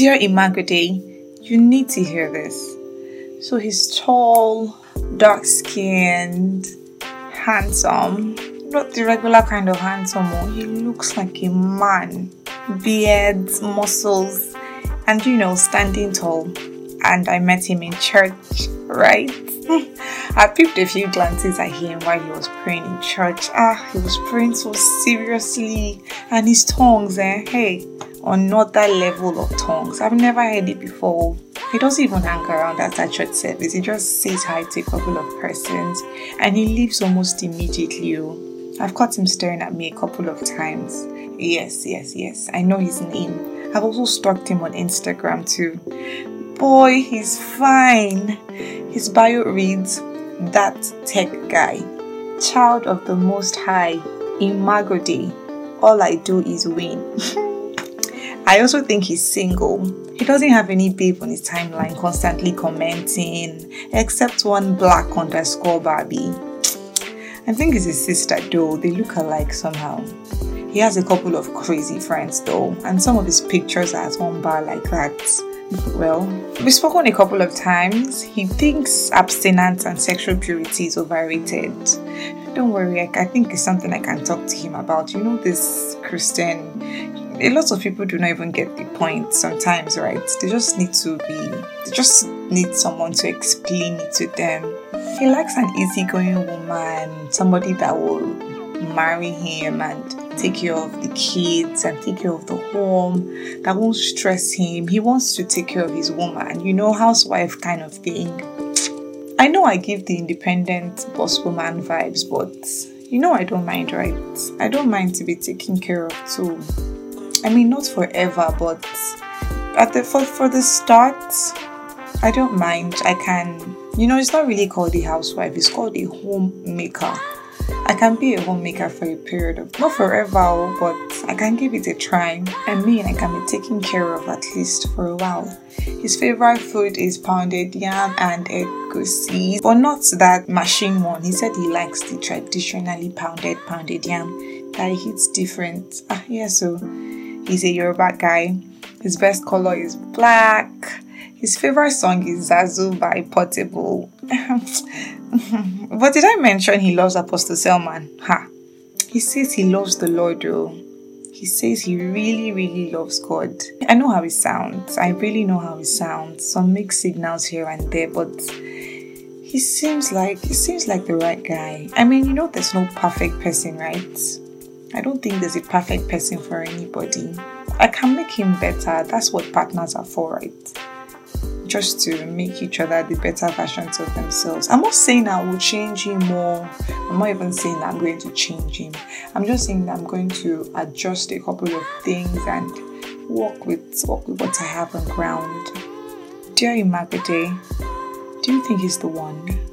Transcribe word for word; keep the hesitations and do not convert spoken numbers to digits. Dear Imagodey, you need to hear this. So he's tall, dark-skinned, handsome. Not the regular kind of handsome one. He looks like a man. Beards, muscles, and you know, standing tall. And I met him in church, right? I peeped a few glances at him while he was praying in church. Ah, he was praying so seriously. And his tongues, eh? Hey, another level of tongues. I've never heard it before. He doesn't even hang around at that church service. He just says hi to a couple of persons. And he leaves almost immediately. I've caught him staring at me a couple of times. Yes, yes, yes. I know his name. I've also stalked him on Instagram too. Boy, he's fine. His bio reads, "That tech guy, child of the Most High, Imagede. All I do is win." I also think he's single. He doesn't have any babe on his timeline constantly commenting, except one black underscore Barbie. I think it's his sister though. They look alike somehow. He has a couple of crazy friends though, and some of his pictures are at one bar like that. Well, we've spoken a couple of times. He thinks abstinence and sexual purity is overrated. Don't worry, I think it's something I can talk to him about. You know, this Christian, a lot of people do not even get the point sometimes, right? They just need to be, they just need someone to explain it to them. He likes an easygoing woman, somebody that will marry him and take care of the kids and take care of the home, that won't stress him. He wants to take care of his woman, you know, housewife kind of thing. I know I give the independent boss woman vibes, but you know I don't mind, right? I don't mind to be taken care of too. I mean, not forever, but at the for, for the start, I don't mind. I can, you know, it's not really called a housewife, it's called a homemaker. I can be a homemaker for a period of, not forever, but I can give it a try. I mean, I can be taken care of at least for a while. His favorite food is pounded yam and egusi, but not that machine one. He said he likes the traditionally pounded pounded yam that hits different. Ah, yeah, so he's a Yoruba guy. His best color is black. His favorite song is Zazu by Portable. But did I mention he loves Apostle Selman? Ha! He says he loves the Lord though. He says he really, really loves God. I know how he sounds. I really know how he sounds. Some mixed signals here and there, but he seems like, he seems like the right guy. I mean, you know, there's no perfect person, right? I don't think there's a perfect person for anybody. I can make him better. That's what partners are for, right? Just to make each other the better versions of themselves. I'm not saying I will change him more. I'm not even saying I'm going to change him. I'm just saying that I'm going to adjust a couple of things and work with work with what I have on ground. Dear Imagede, do you think he's the one?